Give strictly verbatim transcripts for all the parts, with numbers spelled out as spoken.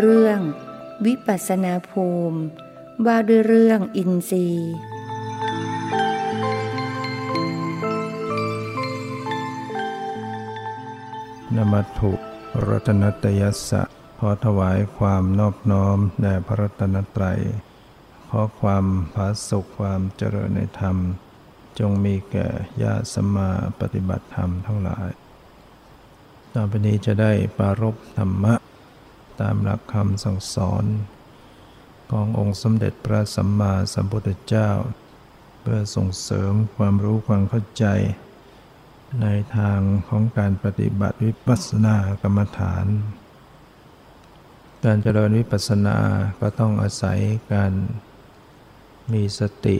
เรื่องวิปัสสนาภูมิว่าด้วยเรื่องอินทรีย์นมัสถุรัตนัตยัสสะขอถวายความนอบน้อมแด่พระรัตนตรัยขอความผาสุขความเจริญในธรรมจงมีแก่ญาติสัมมาปฏิบัติธรรมทั้งหลายต่อไปนี้จะได้ปรารภธรรมะตามหลักคำสั่งสอนขององค์สมเด็จพระสัมมาสัมพุทธเจ้าเพื่อส่งเสริมความรู้ความเข้าใจในทางของการปฏิบัติวิปัสสนากรรมฐานการเจริญวิปัสสนาก็ต้องอาศัยการมีสติ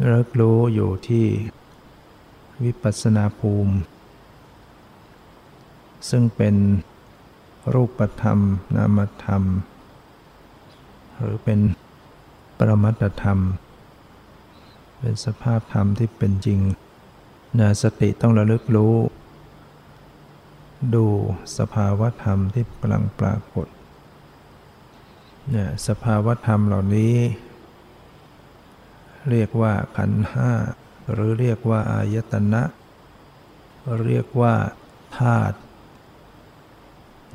ระลึกรู้อยู่ที่วิปัสสนาภูมิซึ่งเป็นรูปธรรมนามธรรมหรือเป็นปรมัตถธรรมเป็นสภาพธรรมที่เป็นจริงนะสติต้องระลึกรู้ดูสภาวะธรรมที่กำลังปรากฏเนี่ยสภาวะธรรมเหล่านี้เรียกว่าขันธ์ห้าหรือเรียกว่าอายตนะเรียกว่าธาตุ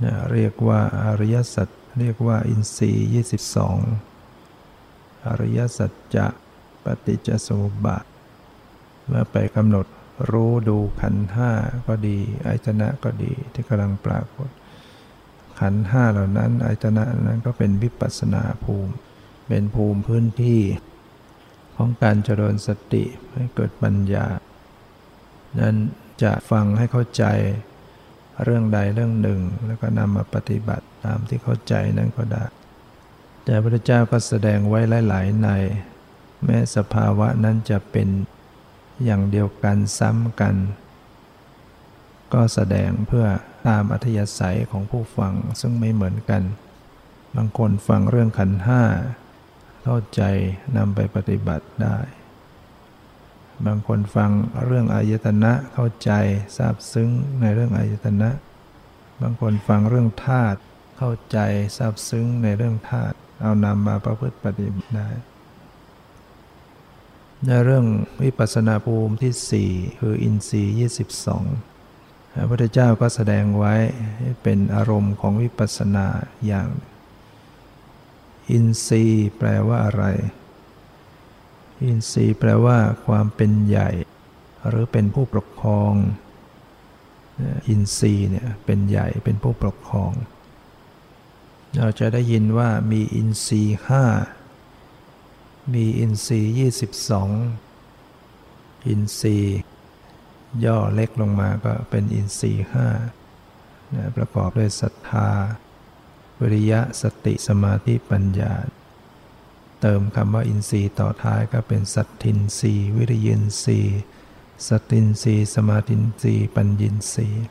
เนี่ยเรียกว่าอริยสัจเรียกว่าอินทรีย์ยี่สิบสองอริยสัจจะปฏิจจสมุปบาทเมื่อไปกำหนดรู้ดูขันธ์ห้าก็ดีอายตนะก็ดีที่กำลังปรากฏขันธ์ห้าเหล่านั้นอายตนะนั้นก็เป็นวิปัสสนาภูมิเป็นภูมิพื้นที่ของการเจริญสติให้เกิดปัญญานั้นจะฟังให้เข้าใจเรื่องใดเรื่องหนึ่งแล้วก็นำมาปฏิบัติตามที่เข้าใจนั้นก็ได้แต่พระพุทธเจ้าก็แสดงไว้หลายๆในแม้สภาวะนั้นจะเป็นอย่างเดียวกันซ้ำกันก็แสดงเพื่อตามอัธยาศัยของผู้ฟังซึ่งไม่เหมือนกันบางคนฟังเรื่องขันธ์ห้าเข้าใจนำไปปฏิบัติได้บางคนฟังเรื่องอายตนะเข้าใจซาบซึ้งในเรื่องอายตนะบางคนฟังเรื่องธาตุเข้าใจซาบซึ้งในเรื่องธาตุเอานำมาประพฤติปฏิบัติได้ในเรื่องวิปัสสนาภูมิที่สี่คืออินทรีย์ยี่สิบสองพระพุทธเจ้าก็แสดงไว้เป็นอารมณ์ของวิปัสสนาอย่างอินทรีย์แปลว่าอะไรอินทรีย์แปลว่าความเป็นใหญ่หรือเป็นผู้ปกครองอินทรีย์เนี่ยเป็นใหญ่เป็นผู้ปกครองเราจะได้ยินว่ามีอินทรีย์ห้ามีอินทรีย์ยี่สิบสองอินทรีย์ย่อเล็กลงมาก็เป็นอินทรีย์ห้านะประกอบด้วยศรัทธาวิริยะสติสมาธิปัญญาเติมคำว่าอินทรีย์ต่อท้ายก็เป็นสัทธินทรีย์วิริยินทรีย์สตินทรีย์สมาธินทรีย์ปัญญินทรีย์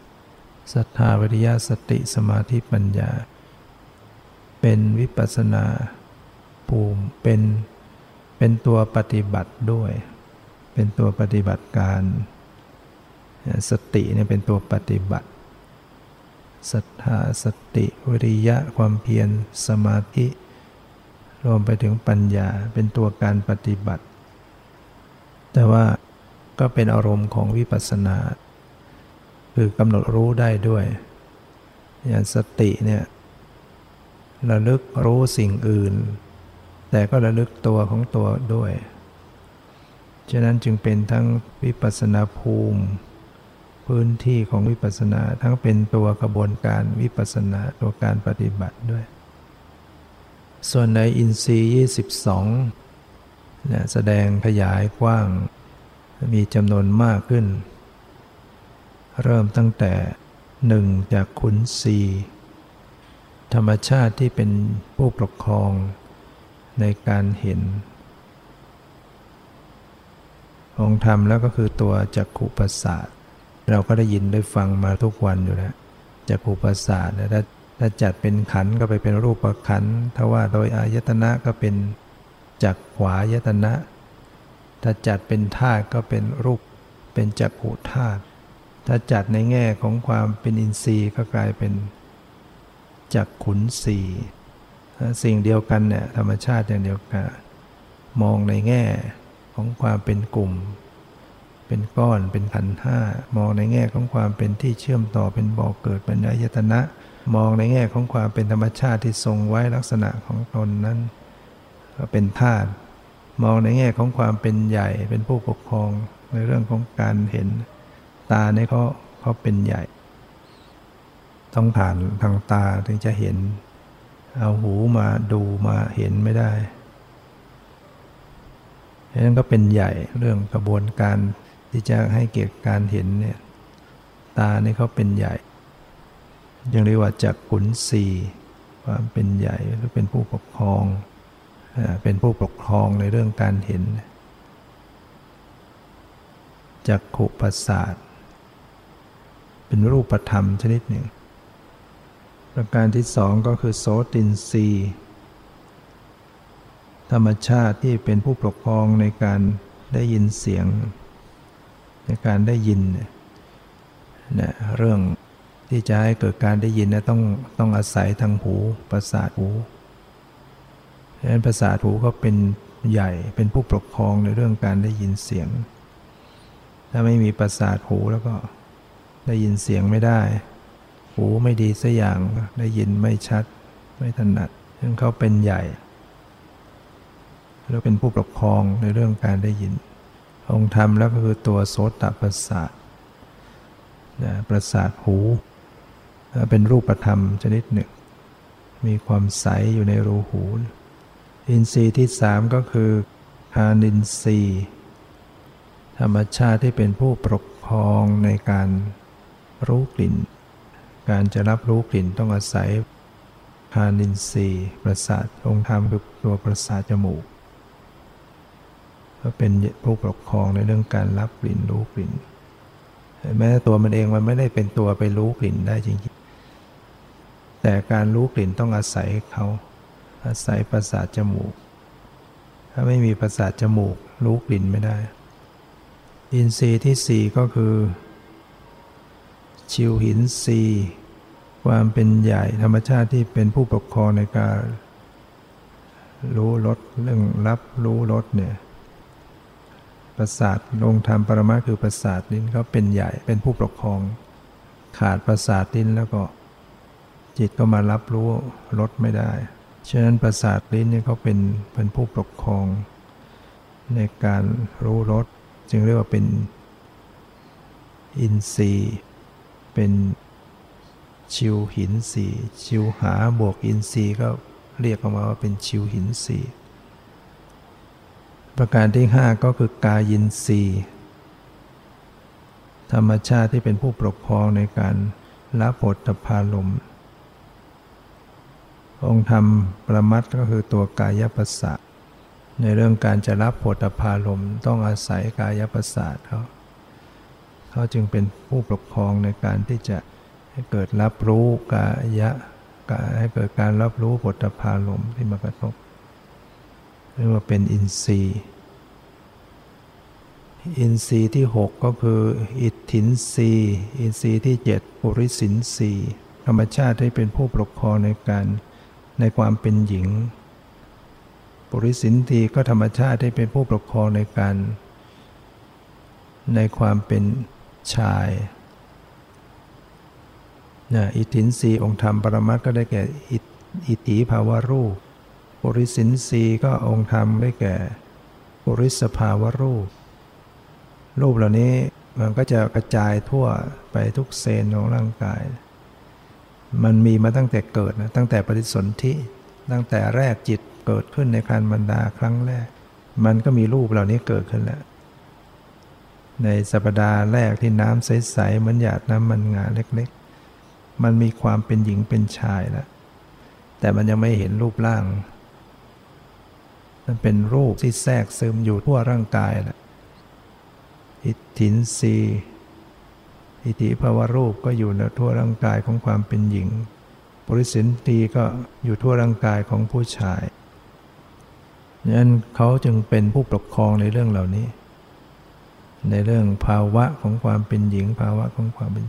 ศรัทธาวิริยะสติสมาธิปัญญาเป็นวิปัสสนาภูมิเป็นเป็นตัวปฏิบัติด้วยเป็นตัวปฏิบัติการสติเนี่ยเป็นตัวปฏิบัติศรัทธาสติวิริยะความเพียรสมาธิรวมไปถึงปัญญาเป็นตัวการปฏิบัติแต่ว่าก็เป็นอารมณ์ของวิปัสสนาคือกำหนดรู้ได้ด้วยอย่างสติเนี่ยระลึกรู้สิ่งอื่นแต่ก็ระลึกตัวของตัวด้วยฉะนั้นจึงเป็นทั้งวิปัสสนาภูมิพื้นที่ของวิปัสสนาทั้งเป็นตัวกระบวนการวิปัสสนาตัวการปฏิบัติด้วยส่วนในอินทรีย์ยี่สิบสองเนี่ยแสดงขยายกว้างมีจำนวนมากขึ้นเริ่มตั้งแต่หนึ่งจากขุนศีธรรมชาติที่เป็นผู้ปกครองในการเห็นองค์ธรรมแล้วก็คือตัวจักขุประสาทเราก็ได้ยินได้ฟังมาทุกวันอยู่แล้วจักขุประสาทเนี่ยถ้าถ้าจัดเป็นขันธ์ก็ไปเป็นรูปขันธ์ถ้าว่าโดยอายตนะก็เป็นจักขวายตนะถ้าจัดเป็นธาตุก็เป็นรูปเป็นจักขุธาตุถ้าจัดในแง่ของความเป็นอินทรีย์ก็กลายเป็น จักขุนสี่สิ่งเดียวกันเนี่ยธรรมชาติอย่างเดียวกันมองในแง่ของความเป็นกลุ่มเป็นก้อนเป็นขันธ์ห้ามองในแง่ของความเป็นที่เชื่อมต่อเป็นบ่อเกิดเป็นอายตนะมองในแง่ของความเป็นธรรมชาติที่ทรงไว้ลักษณะของตนนั้นก็เป็นธาตุมองในแง่ของความเป็นใหญ่เป็นผู้ปกครองในเรื่องของการเห็นตาเนี่ยเขาเขาเป็นใหญ่ต้องผ่านทางตาถึงจะเห็นเอาหูมาดูมาเห็นไม่ได้ดังนั้นก็เป็นใหญ่เรื่องกระบวนการที่จะให้เกิดการเห็นเนี่ยตาเนี่ยเขาเป็นใหญ่ยังเรียกว่าจักขุนสี่ความเป็นใหญ่หรือเป็นผู้ปกครองเป็นผู้ปกครองในเรื่องการเห็นจักขุประสาทเป็นรูปธรรมชนิดหนึ่งประการที่สองก็คือโสตินทรีย์ธรรมชาติที่เป็นผู้ปกครองในการได้ยินเสียงในการได้ยินเนี่ยเรื่องที่จะให้เกิดการได้ยินเนี่ยต้องต้องอาศัยทางหูประสาทหูดังนั้นประสาทหูก็เป็นใหญ่เป็นผู้ปกครองในเรื่องการได้ยินเสียงถ้าไม่มีประสาทหูแล้วก็ได้ยินเสียงไม่ได้หูไม่ดีสักอย่างได้ยินไม่ชัดไม่ถนัดดังนั้นเขาเป็นใหญ่แล้วเป็นผู้ปกครองในเรื่องการได้ยินองค์ธรรมแล้วก็คือตัวโสตประสาทนะประสาทหูเป็นรูปธรรมชนิดหนึ่งมีความใสอยู่ในรูหูอินทรีย์ที่สามก็คือฆานินทรีย์ธรรมชาติที่เป็นผู้ปกครองในการรู้กลิ่นการจะรับรู้กลิ่นต้องอาศัยฆานินทรีย์ประสาทองค์ธรรมคือตัวประสาทจมูกก็เป็นผู้ปกครองในเรื่องการรับกลิ่นรู้กลิ่นแม้ตัวมันเองมันไม่ได้เป็นตัวไปรู้กลิ่นได้จริงๆแต่การรู้กลิ่นต้องอาศัยเขาอาศัยประสาทจมูกถ้าไม่มีประสาทจมูกรู้กลิ่นไม่ได้อินทรีย์ที่สี่ก็คือชิวหินทรีย์ความเป็นใหญ่ธรรมชาติที่เป็นผู้ปกครองในการรู้รสเรื่องรับรู้รสเนี่ยประสาทองค์ธรรมปรมัตถ์คือประสาทลิ้นเขาเป็นใหญ่เป็นผู้ปกครองขาดประสาทลิ้นแล้วก็จิตก็มารับรู้รสไม่ได้ฉะนั้นประสาทลิ้นเนี่ยเขาเป็นเป็นผู้ปกครองในการรู้รสจึงเรียกว่าเป็นอินทรีย์เป็นชิวหินสีชิวหาบวกอินทรีย์ก็เรียกออกมาว่าเป็นชิวหินสีประการที่ห้าก็คือกายินทรีย์ธรรมชาติที่เป็นผู้ปกครองในการรับผลตภารมองค์ธรรมประมัตถ์ก็คือตัวกายประสาทในเรื่องการจะรับผลตภารมต้องอาศัยกายประสาทเขาเขาจึงเป็นผู้ปกครองในการที่จะให้เกิดรับรู้กายะให้เกิดการรับรู้ผลตภารมที่มากระทบเรียกว่าเป็นอินทรีย์อินทรีย์ที่หกก็คืออิทธินทรีย์อินทรีย์ที่เจ็ดปุริสินทรีย์ธรรมชาติที่เป็นผู้ปกครองในการในความเป็นหญิงปุริสินทรีย์ก็ธรรมชาติที่เป็นผู้ปกครองในการในความเป็นชายนะอิทธินทรีย์องค์ธรรมปรมัตถ์ก็ได้แก่อิทธิภาวรูปปุริสินทรีย์ก็องค์ธรรมได้แก่ปุริสภาวรูปรูปเหล่านี้มันก็จะกระจายทั่วไปทุกเซลล์ของร่างกายมันมีมาตั้งแต่เกิดนะตั้งแต่ปฏิสนธิตั้งแต่แรกจิตเกิดขึ้นในครรภ์มารดาครั้งแรกมันก็มีรูปเหล่านี้เกิดขึ้นแล้วในสัปดาห์แรกที่น้ำใสๆเหมือนหยาดน้ำมันงาเล็กๆมันมีความเป็นหญิงเป็นชายแล้วแต่มันยังไม่เห็นรูปร่างมันเป็นรูปที่แทรกซึมอยู่ทั่วร่างกายแล้วอิทธินทรีย์อิทธิภาวรูปก็อยู่ในทั่วร่างกายของความเป็นหญิงปุริสินทรีย์ก็อยู่ทั่วร่างกายของผู้ชายดังนั้นเขาจึงเป็นผู้ปกครองในเรื่องเหล่านี้ในเรื่องภาวะของความเป็นหญิงภาวะของความเป็น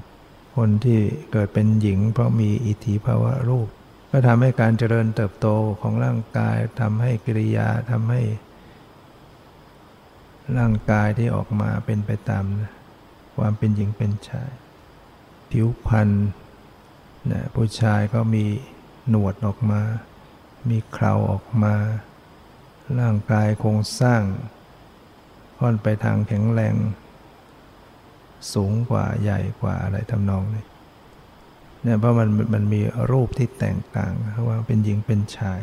คนที่เกิดเป็นหญิงเพราะมีอิทธิภาวะรูป ก็ทำให้การเจริญเติบโตของร่างกายทำให้กิริยาทำให้ร่างกายที่ออกมาเป็นไปตามความเป็นหญิงเป็นชายผิวพรรณนะผู้ชายก็มีหนวดออกมามีเคราออกมาร่างกายโครงสร้างค่อนไปทางแข็งแรงสูงกว่าใหญ่กว่าอะไรทำนองนี้เนี่ยเพราะมันมันมีรูปที่แตกต่างเพราะว่าเป็นหญิงเป็นชาย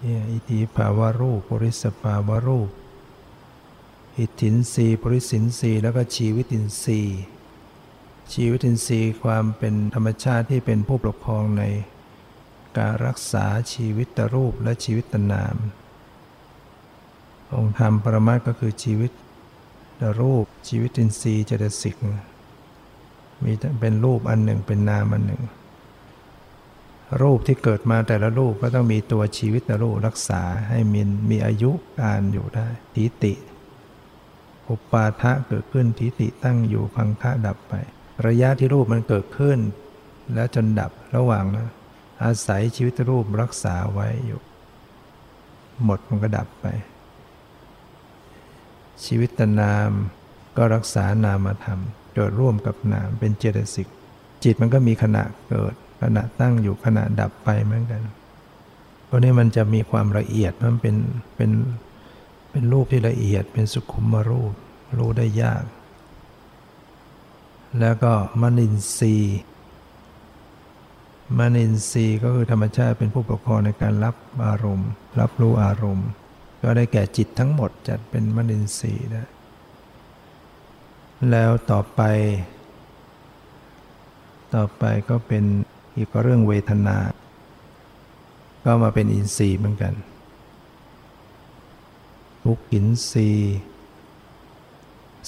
เนี่ยอิทธิภาวะรูปปริสภาวะรูปอิทธินทรีย์ปริสินทรีย์แล้วก็ชีวิตินทรีย์ชีวิตินทรีย์ความเป็นธรรมชาติที่เป็นผู้ปกครองในการรักษาชีวิตรูปและชีวิตนามองค์ธรรมปรมัตถ์ก็คือชีวิตรูปชีวิตินทรีย์เจตสิกมีเป็นรูปอันหนึ่งเป็นนามอันหนึ่งรูปที่เกิดมาแต่ละรูปก็ต้องมีตัวชีวิตรูปรักษาให้มีมีอายุการอยู่ได้ทิฏฐิอุปาทะเกิดขึ้นทิฏฐิตั้งอยู่พังคะดับไประยะที่รูปมันเกิดขึ้นและจนดับระหว่างนะอาศัยชีวิตรูปรักษาไว้อยู่หมดมันก็ดับไปชีวิตนามก็รักษานามธรรมเกิดร่วมกับนามเป็นเจตสิกจิตมันก็มีขณะเกิดขณะตั้งอยู่ขณะดับไปเหมือนกันเพราะนี้มันจะมีความละเอียดมันเป็นเป็นเป็นรูปที่ละเอียดเป็นสุขุมรูปรู้ได้ยากแล้วก็มนินทรีย์มนินทรีย์ก็คือธรรมชาติเป็นผู้ปกครองในการรับอารมณ์รับรู้อารมณ์ก็ได้แก่จิตทั้งหมดจัดเป็นมนินทรีย์ได้แล้วต่อไปต่อไปก็เป็นอีกเรื่องเวทนาก็มาเป็นอินทรีย์เหมือนกันทุกขินทรีย์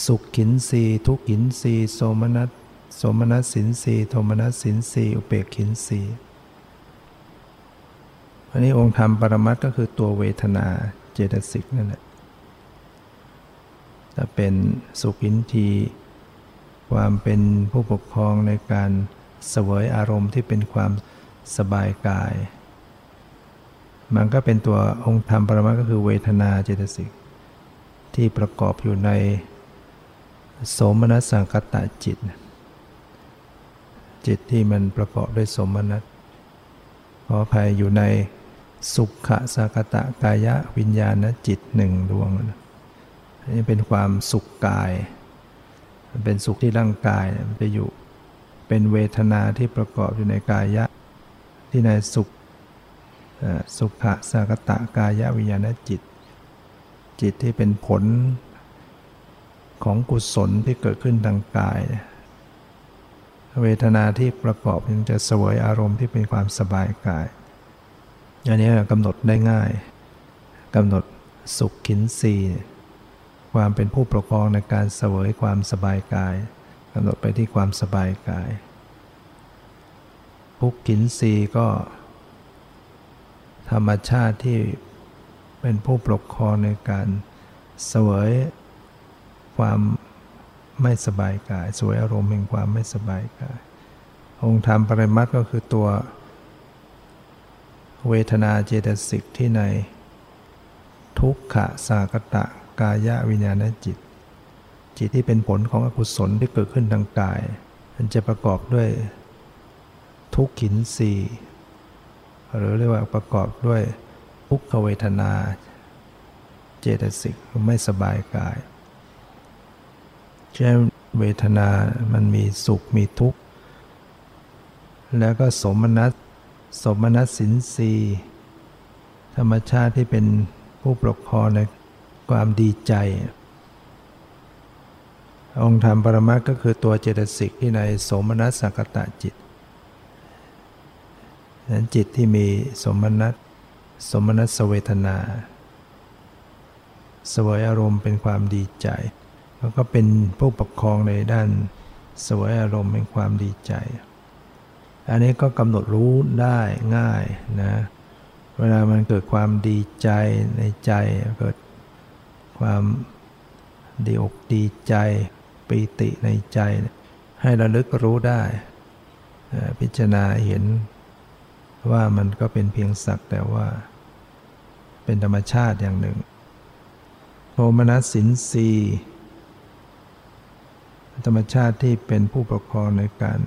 สุขขินทรีย์ทุกขินทรีย์โสมนัสโสมนัสสินทรีย์โทมนัสสินทรีย์อุเบกขินทรีย์อันนี้องค์ธรรมปรมัตถ์ก็คือตัวเวทนาเจตสิกนั่นแหละจะเป็นสุขินทรีย์ความเป็นผู้ปกครองในการเสวยอารมณ์ที่เป็นความสบายกายมันก็เป็นตัวองค์ธรรมปรมัตถ์ก็คือเวทนาเจตสิกที่ประกอบอยู่ในโสมนัสสังคตะจิตจิตที่มันประกอบด้วยโสมนัสขออภัยอยู่ในสุขะสังคตะกายะวิญญาณจิตหนึ่งดวงนี่เป็นความสุขกายมันเป็นสุขที่ร่างกายมันจะอยู่เป็นเวทนาที่ประกอบอยู่ในกายะที่ในสุขสุขะสังคตะกายะวิญญาณจิตจิตที่เป็นผลของกุศลที่เกิดขึ้นทางกายเวทนาที่ประกอบยังจะเสวยอารมณ์ที่เป็นความสบายกายอันนี้กำหนดได้ง่ายกำหนดสุขขินทรีย์ความเป็นผู้ปกครองในการเสวยความสบายกายกำหนดไปที่ความสบายกายทุกขินทรีย์ก็ธรรมชาติที่เป็นผู้ปกครองในการเสวยความไม่สบายกายสวยอารมณ์แห่งความไม่สบายกายองค์ธรรมปรมัตถ์ก็คือตัวเวทนาเจตสิกที่ในทุกขะสังคตะกายะวิญญาณจิตจิตที่เป็นผลของอกุศลที่เกิดขึ้นทางกายมันจะประกอบด้วยทุกขินทรีย์หรือเรียกว่าประกอบด้วยทุกขเวทนาเจตสิกไม่สบายกายใช่เวทนามันมีสุขมีทุกข์แล้วก็สมนัสสมนัสสินทรีย์ธรรมชาติที่เป็นผู้ปกครองในความดีใจองค์ธรรมปรมัตถ์ก็คือตัวเจตสิกที่ในสมนัสสังคตะจิตนั้นจิตที่มีสมนัสสมนัสเวทนาเสวยอารมณ์เป็นความดีใจแล้วก็เป็นผู้ปกครองในด้านเสวยอารมณ์เป็นความดีใจอันนี้ก็กำหนดรู้ได้ง่ายนะเวลามันเกิดความดีใจในใจเกิดความดีอกดีใจปิติในใจให้ระลึกรู้ได้พิจารณาเห็น ว่ามันก็เป็นเพียงสักแต่ว่าเป็นธรรมชาติอย่างหนึ่งโทมนัสสินสีธรรมชาติที่เป็นผู้ประคองในการ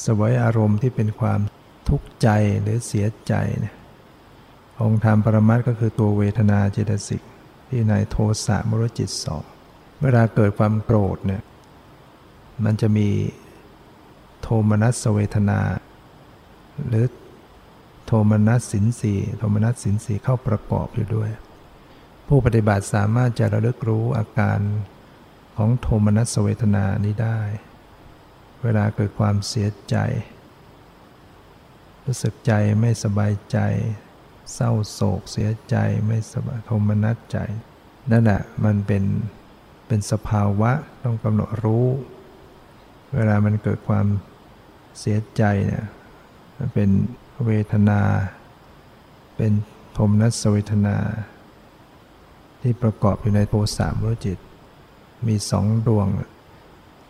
เสวยอารมณ์ที่เป็นความทุกข์ใจหรือเสียใจนะองค์ธรรมปรมัตถ์ก็คือตัวเวทนาเจตสิกที่ในโทสะมรจิตสองเวลาเกิดความโกรธเนี่ยมันจะมีโทมนัสเวทนาหรือโทมนัสสินสีโทมนัสสินสีเข้าประกอบอยู่ด้วยผู้ปฏิบัติสามารถจะระลึกรู้อาการของโทมนัสเวทนานี้ได้เวลาเกิดความเสียใจรู้สึกใจไม่สบายใจเศร้าโศกเสียใจไม่สบายโทมนัสใจนั่นแหละมันเป็นเป็นสภาวะต้องกำหนดรู้เวลามันเกิดความเสียใจเนี่ยมันเป็นเวทนาเป็นโทมนัสเวทนาที่ประกอบอยู่ในโทสะมรจิตมีสองดวง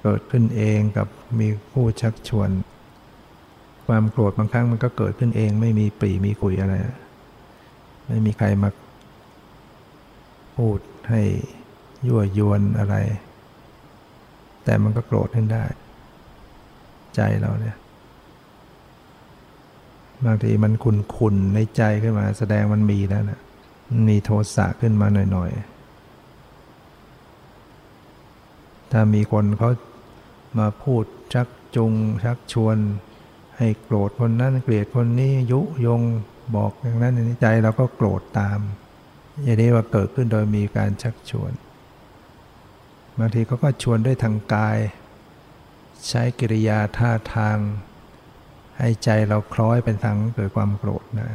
เกิดขึ้นเองกับมีผู้ชักชวนความโกรธบางครั้งมันก็เกิดขึ้นเองไม่มีปรีมีคุยอะไรไม่มีใครมาพูดให้ยั่วยวนอะไรแต่มันก็โกรธขึ้นได้ใจเราเนี่ยบางทีมันขุ่นๆในใจขึ้นมาแสดงมันมีแล้วนะมีโทสะขึ้นมาหน่อยๆถ้ามีคนเขามาพูดชักจูงชักชวนให้โกรธคนนั้นเกลียดคนนี้ยุยงบอกอย่างนั้นในใจเราก็โกรธตามอย่างนี้ว่าเกิดขึ้นโดยมีการชักชวนบางทีเขาก็ชวนด้วยทางกายใช้กิริยาท่าทางให้ใจเราคล้อยเป็นทางเกิดความโกรธนะ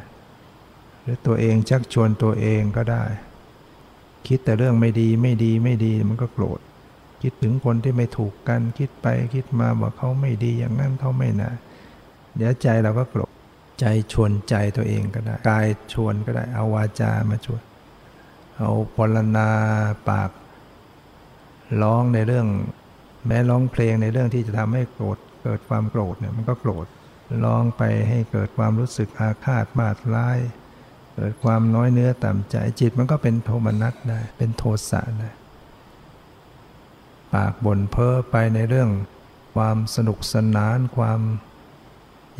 หรือตัวเองชักชวนตัวเองก็ได้คิดแต่เรื่องไม่ดีไม่ดีไม่ดีมันก็โกรธคิดถึงคนที่ไม่ถูกกันคิดไปคิดมาบอกเขาไม่ดีอย่างนั้นเขาไม่น่าเดี๋ยวใจเราก็โกรธใจชวนใจตัวเองก็ได้กายชวนก็ได้เอาวาจามาชวนเอาพรรณนาปากร้องในเรื่องแม้ร้องเพลงในเรื่องที่จะทำให้โกรธเกิดความโกรธเนี่ยมันก็โกรธร้องไปให้เกิดความรู้สึกอาฆาตมาดร้ายเกิดความน้อยเนื้อต่ำใจจิตมันก็เป็นโทมนัสได้เป็นโทสะได้ปากบ่นเพ้อไปในเรื่องความสนุกสนานความ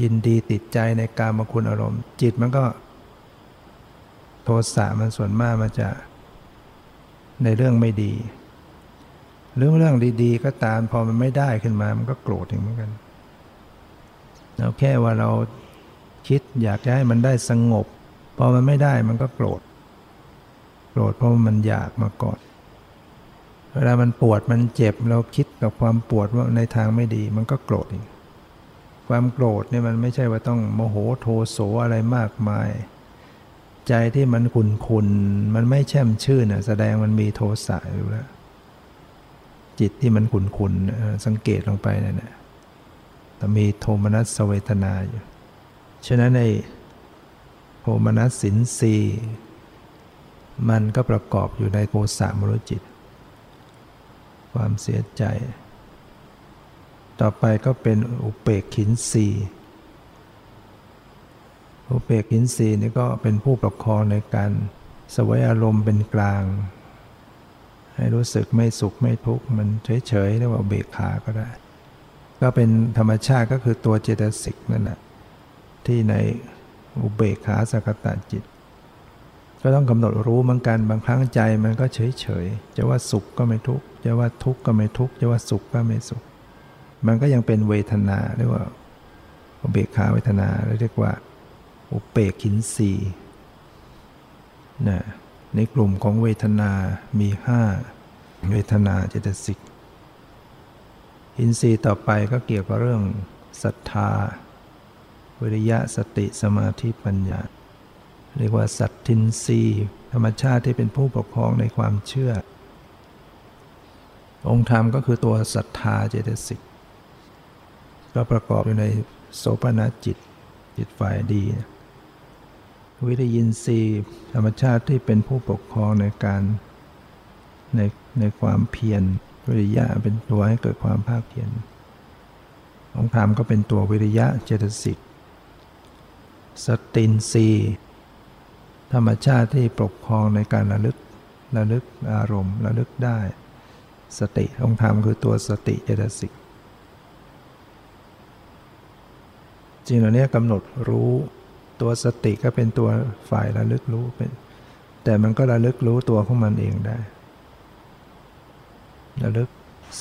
ยินดีติดใจในกามคุณอารมณ์จิตมันก็โทสะมันส่วนมากมันจะในเรื่องไม่ดีเรื่องเรื่องดีๆก็ตามพอมันไม่ได้ขึ้นมามันก็โกรธอย่างเหมือนกันเราแค่ว่าเราคิดอยากจะให้มันได้สงบพอมันไม่ได้มันก็โกรธโกรธเพราะมันอยากมาก่อนเวลามันปวดมันเจ็บเราคิดกับความปวดว่าในทางไม่ดีมันก็โกรธอีกความโกรธเนี่ยมันไม่ใช่ว่าต้องโมโหโทโสอะไรมากมายใจที่มันขุ่นๆมันไม่แช่มชื่นน่ะแสดงมันมีโทสะอยู่แล้วจิตที่มันขุ่นๆสังเกตลงไปเนี่ยนะแต่มีโทมนัสเวทนาอยู่ฉะนั้นในโทมนัสสินสีมันก็ประกอบอยู่ในโทสะมรจิตความเสียใจต่อไปก็เป็นอุเปกขินสีอุเปกขินสีนี่ก็เป็นผู้ประคองในการเสวยอารมณ์เป็นกลางให้รู้สึกไม่สุขไม่ทุกข์มันเฉยๆเรียกว่าอุเบกขาก็ได้ก็เป็นธรรมชาติก็คือตัวเจตสิกนั่นแหละที่ในอุเบกขาสักตะจิตก็ต้องกำหนดรู้เหมือนกันบางครั้งใจมันก็เฉยๆจะว่าสุขก็ไม่ทุกข์จะว่าทุกข์ก็ไม่ทุกข์จะว่าสุขก็ไม่สุขมันก็ยังเป็นเวทนาเรียกว่าอุเบกขาเวทนาเรียกว่าอุเปกขินสีนะในกลุ่มของเวทนามีห้าเวทนาเจตสิกอินทรีย์ต่อไปก็เกี่ยวกับเรื่องศรัทธาวิริยะสติสมาธิปัญญาเรียกว่าสัตทินรีธรรมชาติที่เป็นผู้ปกครองในความเชื่อองค์ธรรมก็คือตัวศรัทธาเจตสิกก็ประกอบอยู่ในโสปนจิตจิตฝ่ายดีวิริยินทรีย์ธรรมชาติที่เป็นผู้ปกครองในการในในความเพียรวิริยะเป็นตัวให้เกิดความภาคเพียรองค์ธรรมก็เป็นตัววิริยะเจตสิก สตินทรีย์ธรรมชาติที่ปกครองในการระลึกระลึกอารมณ์ระลึกได้สติองค์ธรรมคือตัวสติเจตสิกจริงเหล่านี้กำหนดรู้ตัวสติก็เป็นตัวฝ่ายระลึกรู้เป็นแต่มันก็ระลึกรู้ตัวของมันเองได้ระลึก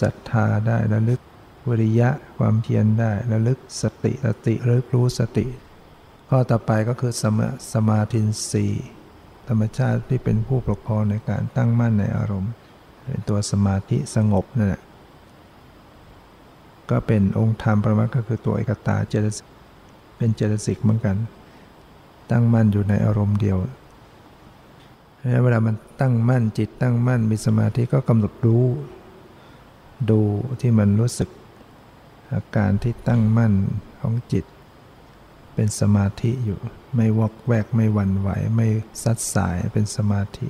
ศรัทธาได้ระลึกวิริยะความเพียรได้ระลึกสติสติระลึกรู้สติข้อต่อไปก็คือสมาสมาธินทรีย์ธรรมชาติที่เป็นผู้ปกครองในการตั้งมั่นในอารมณ์เป็นตัวสมาธิสงบนั่นแหละก็เป็นองค์ธรรมปรมัตถ์ก็คือตัวเอกตาเจตสิกเป็นเจตสิกเหมือนกันตั้งมั่นอยู่ในอารมณ์เดียวเวลามันตั้งมั่นจิตตั้งมั่นมีสมาธิก็กำหนดรู้ดูที่มันรู้สึกอาการที่ตั้งมั่นของจิตเป็นสมาธิอยู่ไม่วอกแวกไม่หวั่นไหวไม่ซัดสายเป็นสมาธิ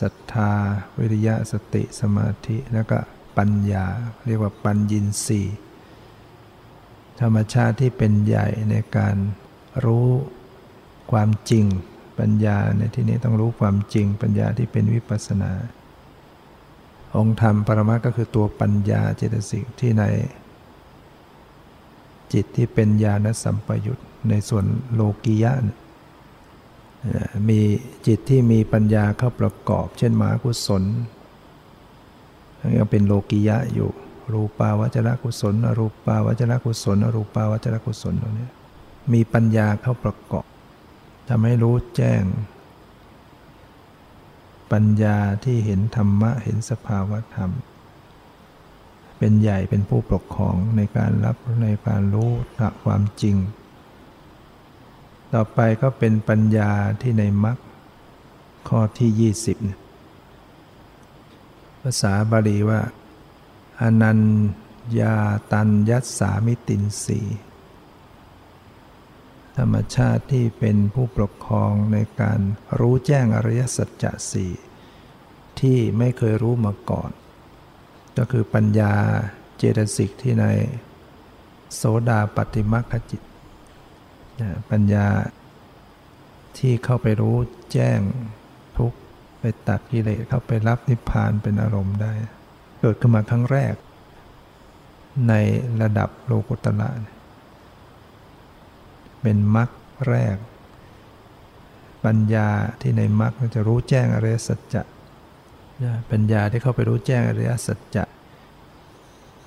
ศรัทธาวิริยะสติสมาธิแล้วก็ปัญญาเรียกว่าปัญญินทรีย์ธรรมชาติที่เป็นใหญ่ในการรู้ความจริงปัญญาในที่นี้ต้องรู้ความจริงปัญญาที่เป็นวิปัสสนาองค์ธรรมปรมัตถ์ก็คือตัวปัญญาเจตสิกที่ในจิตที่เป็นญาณสัมปยุตในส่วนโลกิยะมีจิตที่มีปัญญาเข้าประกอบเช่นมหากุศลยังเป็นโลกิยะอยู่รูปาวจรกุศลอรูปาวจรกุศลอรูปาวจรกุศลตรงนี้มีปัญญาเข้าประกอบทำให้รู้แจ้งปัญญาที่เห็นธรรมะเห็นสภาวะธรรมเป็นใหญ่เป็นผู้ปกครองในการรับในการรู้ความจริงต่อไปก็เป็นปัญญาที่ในมรรคข้อที่ยี่สิบภาษาบาลีว่าอนัญญาตัญญัสสามิตินทรีย์ธรรมชาติที่เป็นผู้ปกครองในการรู้แจ้งอริยสัจจะสี่ที่ไม่เคยรู้มาก่อนก็คือปัญญาเจตสิกที่ในโสดาปัตติมรรคจิตปัญญาที่เข้าไปรู้แจ้งทุกข์ไปตัดกิเลสเข้าไปรับนิพพานเป็นอารมณ์ได้เกิดขึ้นมาครั้งแรกในระดับโลกุตตระเป็นมรรคแรกปัญญาที่ในมรรคจะรู้แจ้งอริยสัจจะปัญญาที่เข้าไปรู้แจ้งอริยสัจจะ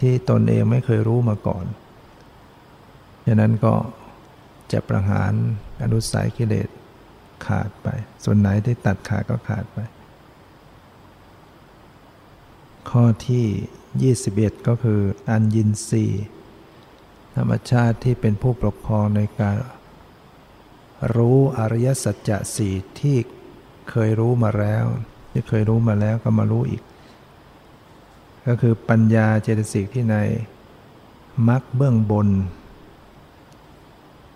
ที่ตนเองไม่เคยรู้มาก่อนฉะนั้นก็จะประหารอนุสัยกิเลสขาดไปส่วนไหนที่ตัดขาดก็ขาดไปข้อที่ยี่สิบเอ็ดก็คืออัญญินทรีย์ธรรมชาติที่เป็นผู้ปกครองในการรู้อริยสัจจะสี่ที่เคยรู้มาแล้วที่เคยรู้มาแล้วก็มารู้อีกก็คือปัญญาเจตสิกที่ในมรรคเบื้องบน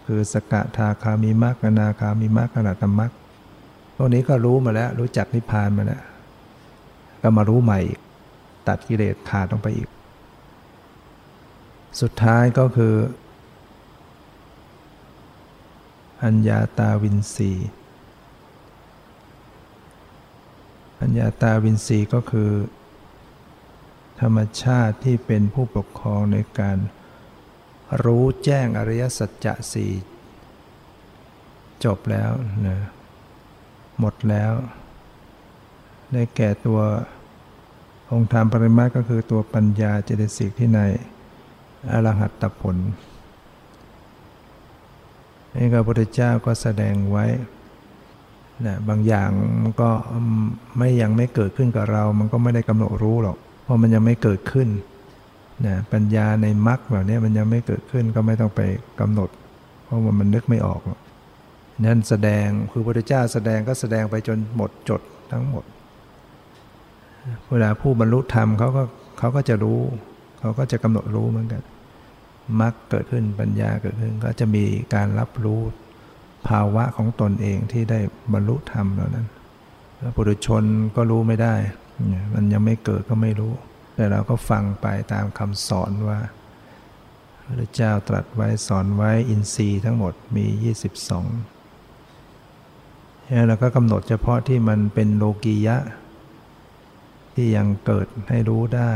คือสกทาคามิมรรคอนาคามิมรรคอรหัตตมรรคพวกนี้ก็รู้มาแล้วรู้จักนิพพานมาแล้วก็มารู้ใหม่อีกตัดกิเลสขาดลงไปอีกสุดท้ายก็คืออัญญาตาวินทรีย์อัญญาตาวินทรีย์ก็คือธรรมชาติที่เป็นผู้ปกครองในการรู้แจ้งอริยสัจจะสี่จบแล้วนะหมดแล้วได้แก่ตัวองค์ธรรมปรมัตถ์ก็คือตัวปัญญาเจตสิกที่ในอรหัตตผลนี่ก็พระพุทธเจ้าก็แสดงไว้นะบางอย่างมันก็ไม่ยังไม่เกิดขึ้นกับเรามันก็ไม่ได้กำหนดรู้หรอกเพราะมันยังไม่เกิดขึ้นนะปัญญาในมรรคแบบนี้มันยังไม่เกิดขึ้นก็ไม่ต้องไปกำหนดเพราะว่ามันนึกไม่ออกนั่นแสดงคือพระพุทธเจ้าแสดงก็แสดงไปจนหมดจดทั้งหมดเวลาผู้บรรลุธรรมเขาก็เขาก็จะรู้เขาก็จะกำหนดรู้เหมือนกันมรรคเกิดขึ้นปัญญาเกิดขึ้นก็จะมีการรับรู้ภาวะของตนเองที่ได้บรรลุธรรมเหล่านั้นปุถุชนก็รู้ไม่ได้มันยังไม่เกิดก็ไม่รู้แต่เราก็ฟังไปตามคำสอนว่า พระเจ้าตรัสไว้สอนไว้อินทรีย์ทั้งหมดมียี่สิบสองแล้วเราก็กำหนดเฉพาะที่มันเป็นโลกียะที่ยังเกิดให้รู้ได้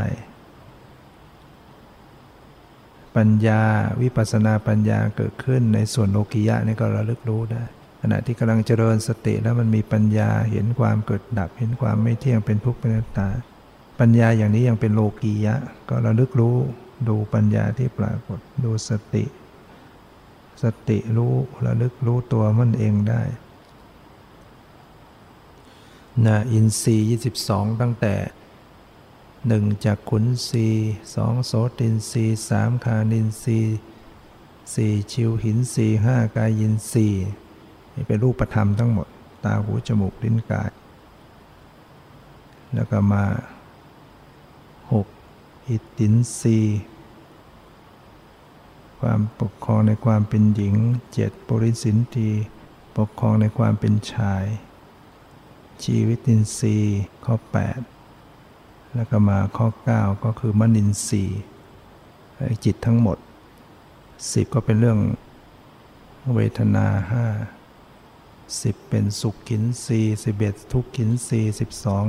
ปัญญาวิปัสสนาปัญญาเกิดขึ้นในส่วนโลกียะนี่ก็ระลึกรู้ได้ขณะที่กำลังเจริญสติแล้วมันมีปัญญาเห็นความเกิดดับเห็นความไม่เที่ยงเป็นทุกข์เป็นอนัตตาปัญญาอย่างนี้ยังเป็นโลกียะก็ระลึกรู้ดูปัญญาที่ปรากฏดูสติสติรู้ระลึกรู้ตัวมันเองได้นะอินทรีย์ยี่สิบสองตั้งแต่หนึ่งจักขุนทรีย์สองโสตินทรีย์สามคานินทรีย์สี่ชิวหินทรีย์ห้ากายินทรีย์นี่เป็นรูปธรรมทั้งหมดตาหูจมูกลิ้นกายแล้วก็มาหกอิตตินทรีย์ความปกครองในความเป็นหญิงเจ็ดปุริสินทรีย์ปกครองในความเป็นชายชีวิตินทรีย์ข้อแปดแล้วก็มาข้อเก้าก็คือมนินทรีย์จิตทั้งหมดสิบก็เป็นเรื่องเวทนาห้า สิบเป็นสุขขินทรีย์สิบเอ็ดทุกขินทรีย์สิบสอง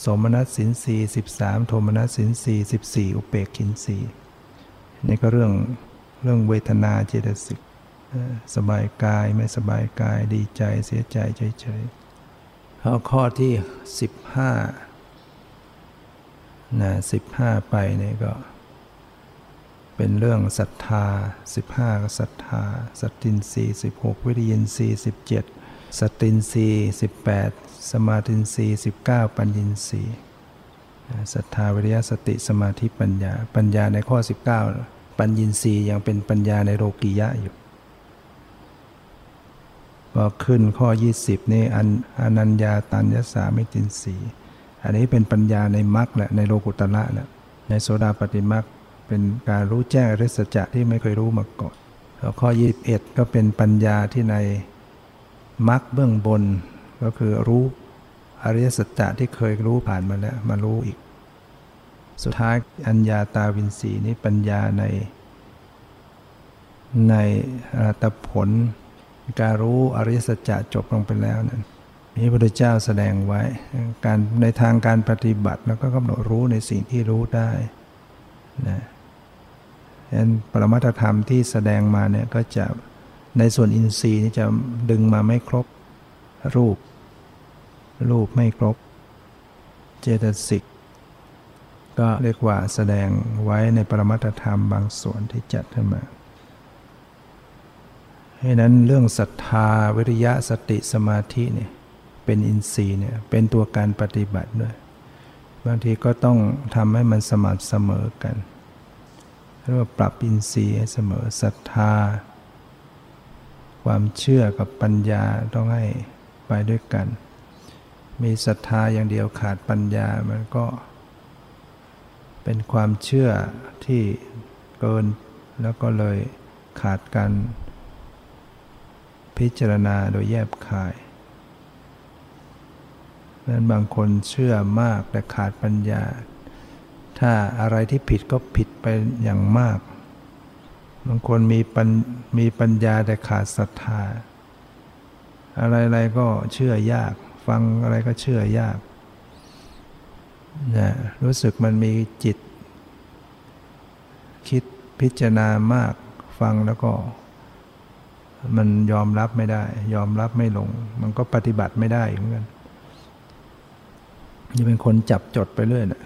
โสมนัสสินทรีย์สิบสามโทมนัสสินทรีย์สิบสี่อุเปกขินทรีย์นี่ก็เรื่องเรื่องเวทนาเจตสิกสบายกายไม่สบายกายดีใจเสียใจเฉยๆเอาข้อที่สิบห้านะสิบห้าไปนี่ก็เป็นเรื่องศรัทธาสิบห้าก็ศรัทธาสัตตินทรีย์สิบหกวิริยินทรีย์สิบเจ็ดสัตตินทรีย์สิบแปดสมาธินทรีย์สิบเก้าปัญญินทรีย์ศรัทธาวิริยะสติสมาธิปัญญาปัญญาในข้อสิบเก้าปัญญินทรีย์ยังเป็นปัญญาในโลกียะอยู่พอขึ้นข้อยี่สิบนี่อันอนัญญาตัญญสามิตินทรีย์อันนี้เป็นปัญญาในมรรคแหละในโลกุตตระแหละในโสดาปัตติมรรคเป็นการรู้แจ้งอริยสัจจะที่ไม่เคยรู้มาก่อนแล้วข้อยี่สิบเอ็ดก็เป็นปัญญาที่ในมรรคเบื้องบนก็คือรู้อริยสัจจะที่เคยรู้ผ่านมาแล้วมารู้อีกสุดท้ายอัญญาตาวินสีนี้ปัญญาในในอรหัตผลการรู้อริยสัจจะจบลงไปแล้วนั้นนี่พระพุทธเจ้าแสดงไว้การในทางการปฏิบัติแล้วก็กำหนดรู้ในสิ่งที่รู้ได้นะดังนั้นปรมัตถธรรมที่แสดงมาเนี่ยก็จะในส่วนอินทรีย์นี่จะดึงมาไม่ครบรูปรูปไม่ครบเจตสิกก็เรียกว่าแสดงไว้ในปรมัตถธรรมบางส่วนที่จัดขึ้นมาดังนั้นเรื่องศรัทธาวิริยะสติสมาธิเนี่ยเป็นอินทรีย์เนี่ยเป็นตัวการปฏิบัติด้วยบางทีก็ต้องทำให้มันสม่ำเสมอกันเรียกว่าปรับอินทรีย์ให้เสมอศรัทธาความเชื่อกับปัญญาต้องให้ไปด้วยกันมีศรัทธาอย่างเดียวขาดปัญญามันก็เป็นความเชื่อที่เกินแล้วก็เลยขาดการพิจารณาโดยแยบคายนั้นบางคนเชื่อมากแต่ขาดปัญญาถ้าอะไรที่ผิดก็ผิดไปอย่างมากบางคนมีปัญมีปัญญาแต่ขาดศรัทธาอะไรๆก็เชื่อยากฟังอะไรก็เชื่อยากนะรู้สึกมันมีจิตคิดพิจารณามากฟังแล้วก็มันยอมรับไม่ได้ยอมรับไม่ลงมันก็ปฏิบัติไม่ได้เหมือนกันจะเป็นคนจับจดไปเรื่อยนะ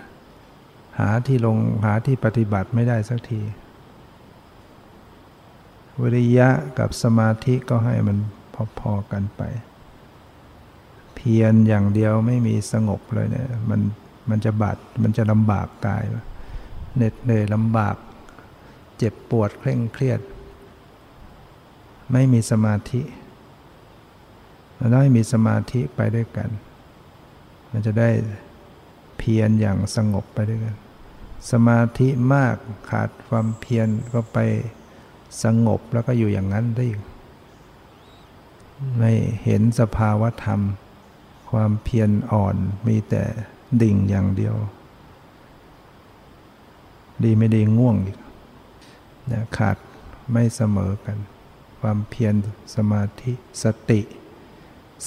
หาที่ลงหาที่ปฏิบัติไม่ได้สักทีวิริยะกับสมาธิก็ให้มันพอๆกันไปเพียรอย่างเดียวไม่มีสงบเลยเนี่ยมันมันจะบาดมันจะลำบากกายเหน็ดเหนื่อยลำบากเจ็บปวดเคร่งเครียดไม่มีสมาธิมันต้องให้มีสมาธิไปด้วยกันมันจะได้เพียรอย่างสงบไปด้วยกันสมาธิมากขาดความเพียรก็ไปสงบแล้วก็อยู่อย่างนั้นได้ไม่เห็นสภาวะธรรมความเพียรอ่อนมีแต่ดิ่งอย่างเดียวดีไม่ดีง่วงอีก นะขาดไม่เสมอกันความเพียรสมาธิสติ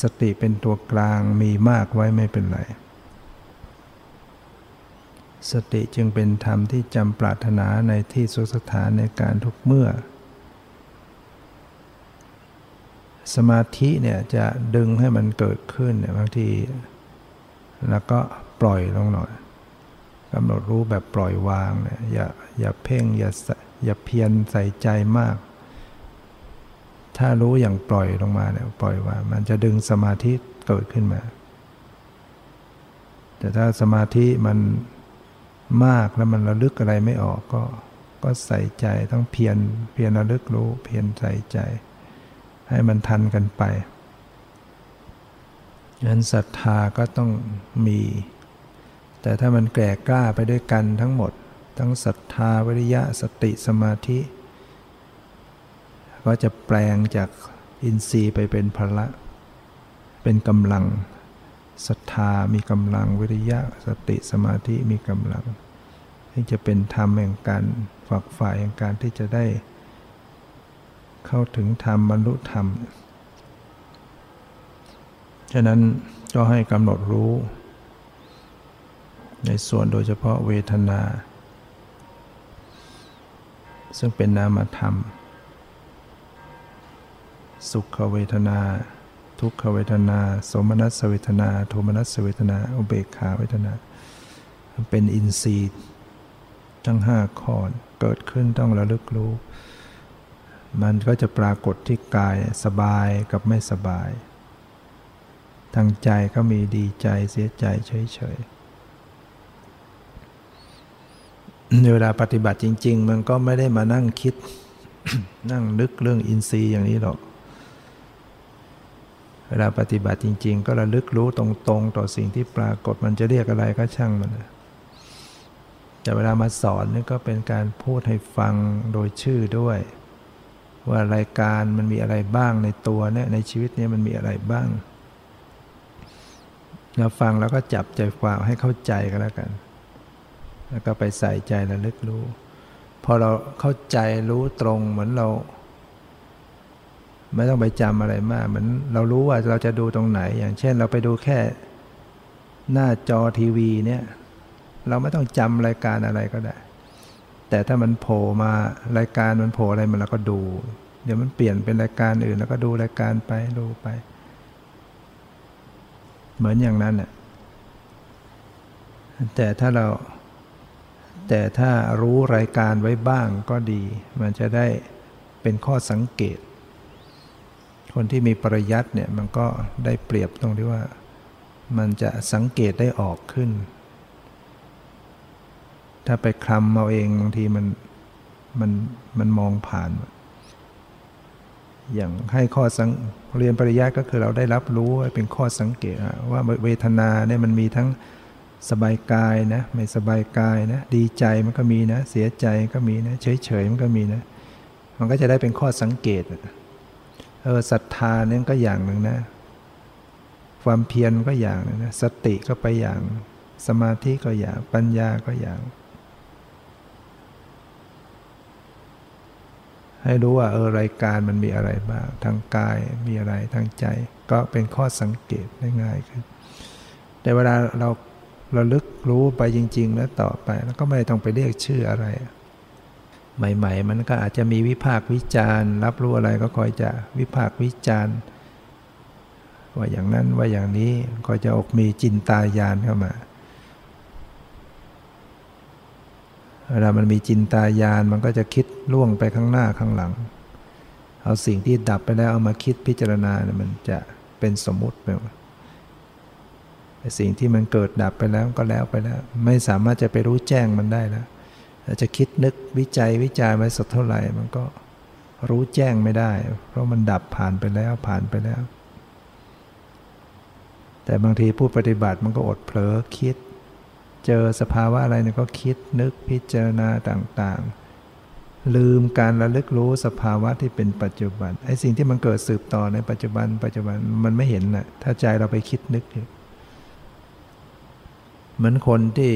สติเป็นตัวกลางมีมากไว้ไม่เป็นไรสติจึงเป็นธรรมที่จำปรารถนาในที่สุขสถานในการทุกเมื่อสมาธิเนี่ยจะดึงให้มันเกิดขึ้นเนี่ยบางทีแล้วก็ปล่อยลงหน่อยกำหนดรู้แบบปล่อยวางเนี่ยอย่าอย่าเพ่งอย่าอย่าเพียรใส่ใจมากถ้ารู้อย่างปล่อยลงมาเนี่ยปล่อยวางมันจะดึงสมาธิเกิดขึ้นมาแต่ถ้าสมาธิมันมากแล้วมันระลึกอะไรไม่ออกก็ก็ใส่ใจต้องเพียรเพียรระลึกรู้เพียรใส่ใจให้มันทันกันไปงั้นศรัทธาก็ต้องมีแต่ถ้ามันแก่กล้าไปด้วยกันทั้งหมดทั้งศรัทธาวิริยะสติสมาธิก็จะแปลงจากอินทรีย์ไปเป็นพละเป็นกำลังศรัทธามีกำลังวิริยะสติสมาธิมีกำลังที่จะเป็นธรรมแห่งการฝักใฝ่แห่งการที่จะได้เข้าถึงธรรมบรรลุธรรมฉะนั้นก็ให้กำหนดรู้ในส่วนโดยเฉพาะเวทนาซึ่งเป็นนามธรรมสุขเวทนาทุกขเวทนาโสมนัสเวทนาโทมนัสเวทนาอุเบกขาเวทนาเป็นอินทรีย์ทั้งห้าข้อเกิดขึ้นต้องระลึกรู้มันก็จะปรากฏที่กายสบายกับไม่สบายทางใจก็มีดีใจเสียใจเฉยๆเวลาปฏิบัติจริงๆมันก็ไม่ได้มานั่งคิด นั่งนึกเรื่องอินทรีย์อย่างนี้หรอกเวลาปฏิบัติจริงๆก็ระลึกรู้ตรงๆต่อสิ่งที่ปรากฏมันจะเรียกอะไรก็ช่างมันแต่เวลามาสอนนี่ก็เป็นการพูดให้ฟังโดยชื่อด้วยว่ารายการมันมีอะไรบ้างในตัวเนี่ยในชีวิตเนี่ยมันมีอะไรบ้างเราฟังแล้วก็จับใจความให้เข้าใจกันแล้วกันแล้วก็ไปใส่ใจระลึกรู้พอเราเข้าใจรู้ตรงเหมือนเราไม่ต้องไปจำอะไรมากเหมือนเรารู้ว่าเราจะดูตรงไหนอย่างเช่นเราไปดูแค่หน้าจอทีวีเนี่ยเราไม่ต้องจำรายการอะไรก็ได้แต่ถ้ามันโผล่มารายการมันโผล่อะไรมันเราก็ดูเดี๋ยวมันเปลี่ยนเป็นรายการอื่นแล้วก็ดูรายการไปดูไปเหมือนอย่างนั้นน่ะแต่ถ้าเราแต่ถ้ารู้รายการไว้บ้างก็ดีมันจะได้เป็นข้อสังเกตคนที่มีปริยัติเนี่ยมันก็ได้เปรียบตรงที่ว่ามันจะสังเกตได้ออกขึ้นถ้าไปคลำเอาเองบางทีมันมันมันมองผ่านอย่างให้ข้อสังเรียนปริยัติก็คือเราได้รับรู้เป็นข้อสังเกตว่าเวทนาเนี่ยมันมีทั้งสบายกายนะไม่สบายกายนะดีใจมันก็มีนะเสียใจก็มีนะเฉยๆมันก็มีนะมันก็จะได้เป็นข้อสังเกตเออศรัทธาเนี่ยก็อย่างหนึ่งนะความเพียรก็อย่างหนึ่งนะสติก็ไปอย่างสมาธิก็อย่างปัญญาก็อย่างให้รู้ว่าเออรายการมันมีอะไรบ้างทางกายมีอะไรทางใจก็เป็นข้อสังเกตได้ง่ายขึ้นแต่เวลาเราระลึกรู้ไปจริงๆแล้วต่อไปแล้วก็ไม่ต้องไปเรียกชื่ออะไรใหม่ๆมันก็อาจจะมีวิพากษ์วิจารณ์รับรู้อะไรก็คอยจะวิพากษ์วิจารณ์ว่าอย่างนั้นว่าอย่างนี้คอยจะออกมีจินตายานเข้ามาเวลามันมีจินตายานมันก็จะคิดล่วงไปข้างหน้าข้างหลังเอาสิ่งที่ดับไปแล้วเอามาคิดพิจารณาเนี่ยมันจะเป็นสมมุติไปสิ่งที่มันเกิดดับไปแล้วก็แล้วไปแล้วไม่สามารถจะไปรู้แจ้งมันได้แล้วจะคิดนึกวิจัยวิจารณ์ไว้สักเท่าไหร่มันก็รู้แจ้งไม่ได้เพราะมันดับผ่านไปแล้วผ่านไปแล้วแต่บางทีผู้ปฏิบัติมันก็อดเผลอคิดเจอสภาวะอะไรเนี่ยก็คิดนึกพิจารณาต่างๆลืมการระลึกรู้สภาวะที่เป็นปัจจุบันไอ้สิ่งที่มันเกิดสืบต่อในปัจจุบันปัจจุบันมันไม่เห็นน่ะถ้าใจเราไปคิดนึกเหมือนคนที่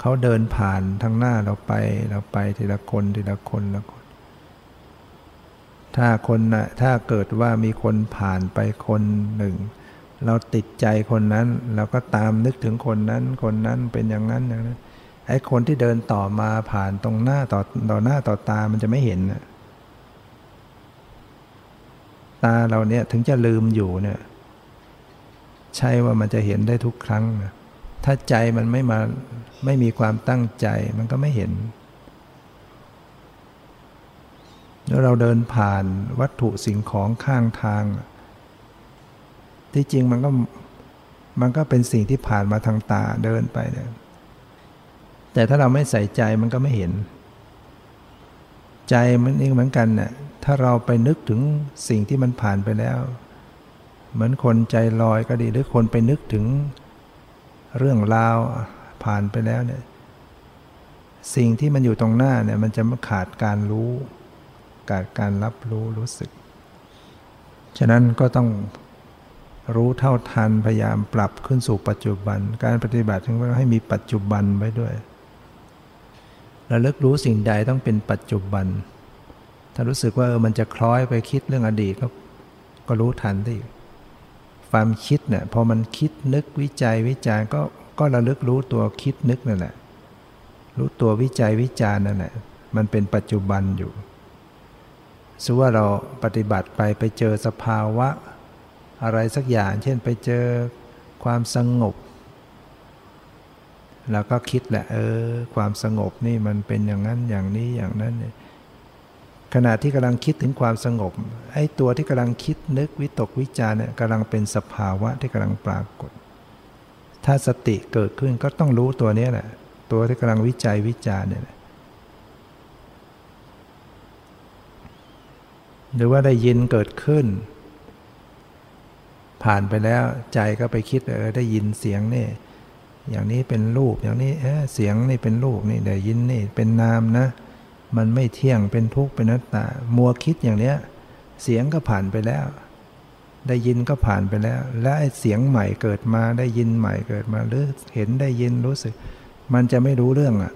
เ เขาเดินผ่านทางหน้าเราไปเราไปทีละคนทีละคนละคนถ้าคนนะถ้าเกิดว่ามีคนผ่านไปคนหนึ่งเราติดใจคนนั้นเราก็ตามนึกถึงคนนั้นคนนั้นเป็นอย่างนั้นอย่างนั้นไอ้คนที่เดินต่อมาผ่านตรงหน้าต่อต่อหน้าต่อตามันจะไม่เห็นนะตาเราเนี่ยถึงจะลืมอยู่เนี่ยใช่ว่ามันจะเห็นได้ทุกครั้งนะถ้าใจมันไม่มาไม่มีความตั้งใจมันก็ไม่เห็นแล้วเราเดินผ่านวัตถุสิ่งของข้างทางที่จริงมันก็มันก็เป็นสิ่งที่ผ่านมาทางตาเดินไปเนี่ยแต่ถ้าเราไม่ใส่ใจมันก็ไม่เห็นใจมันเองเหมือนกันน่ะถ้าเราไปนึกถึงสิ่งที่มันผ่านไปแล้วเหมือนคนใจลอยก็ดีหรือคนไปนึกถึงเรื่องราวผ่านไปแล้วเนี่ยสิ่งที่มันอยู่ตรงหน้าเนี่ยมันจะขาดการรู้ขาดการรับรู้รู้สึกฉะนั้นก็ต้องรู้เท่าทันพยายามปรับขึ้นสู่ปัจจุบันการปฏิบัติถึงว่าให้มีปัจจุบันไว้ด้วยระลึกรู้สิ่งใดต้องเป็นปัจจุบันถ้ารู้สึกว่าเออมันจะคล้อยไปคิดเรื่องอดีตก็ก็รู้ทันที่ความคิดเนี่ยพอมันคิดนึกวิจัยวิจารก็ก็ระลึกรู้ตัวคิดนึกนั่นแหละรู้ตัววิจัยวิจารนั่นแหละมันเป็นปัจจุบันอยู่ซึ่งว่าเราปฏิบัติไปไปเจอสภาวะอะไรสักอย่างเช่นไปเจอความสงบแล้วก็คิดแหละเออความสงบนี่มันเป็นอย่างนั้นอย่างนี้อย่างนั้นขณะที่กำลังคิดถึงความสงบไอ้ตัวที่กำลังคิดนึกวิตกวิจารเนี่ยกำลังเป็นสภาวะที่กำลังปรากฏถ้าสติเกิดขึ้นก็ต้องรู้ตัวนี้แหละตัวที่กำลังวิจัยวิจารเนี่ยหรือว่าได้ยินเกิดขึ้นผ่านไปแล้วใจก็ไปคิดเออได้ยินเสียงนี่อย่างนี้เป็นรูปอย่างนี้เออเสียงนี่เป็นรูปนี่ได้ยินนี่เป็นนามนะมันไม่เที่ยงเป็นทุกข์เป็นอนัตตามัวคิดอย่างเนี้ยเสียงก็ผ่านไปแล้วได้ยินก็ผ่านไปแล้วและไอ้เสียงใหม่เกิดมาได้ยินใหม่เกิดมาหรือเห็นได้ยินรู้สึกมันจะไม่รู้เรื่องอ่ะ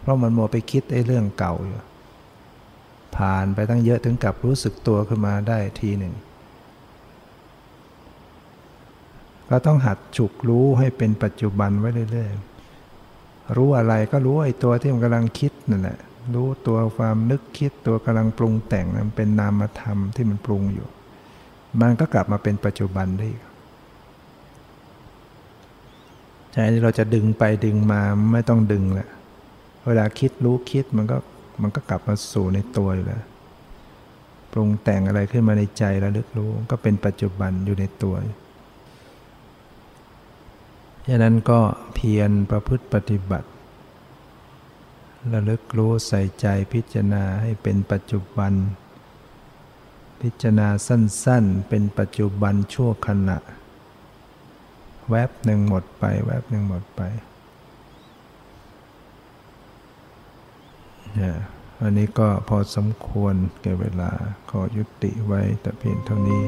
เพราะมันมัวไปคิดไอ้เรื่องเก่าอยู่ผ่านไปตั้งเยอะถึงกับรู้สึกตัวขึ้นมาได้ทีหนึ่งก็ต้องหัดฉุกรู้ให้เป็นปัจจุบันไว้เรื่อยๆรู้อะไรก็รู้ไอ้ตัวที่มันกำลังคิดนั่นแหละรู้ตัวความนึกคิดตัวกำลังปรุงแต่งมันเป็นนามธรรมที่มันปรุงอยู่มันก็กลับมาเป็นปัจจุบันได้ใช่เราจะดึงไปดึงมาไม่ต้องดึงแหละเวลาคิดรู้คิดมันก็มันก็กลับมาสู่ในตัวอยู่แล้วปรุงแต่งอะไรขึ้นมาในใจระลึกรู้ก็เป็นปัจจุบันอยู่ในตัวฉะนั้นก็เพียรประพฤติปฏิบัติระลึกรู้ใส่ใจพิจารณาให้เป็นปัจจุบันพิจารณาสั้นๆเป็นปัจจุบันชั่วขณะแวบหนึ่งหมดไปแวบหนึ่งหมดไปอันนี้ก็พอสมควรแก่เวลาขอยุติไว้แต่เพียงเท่านี้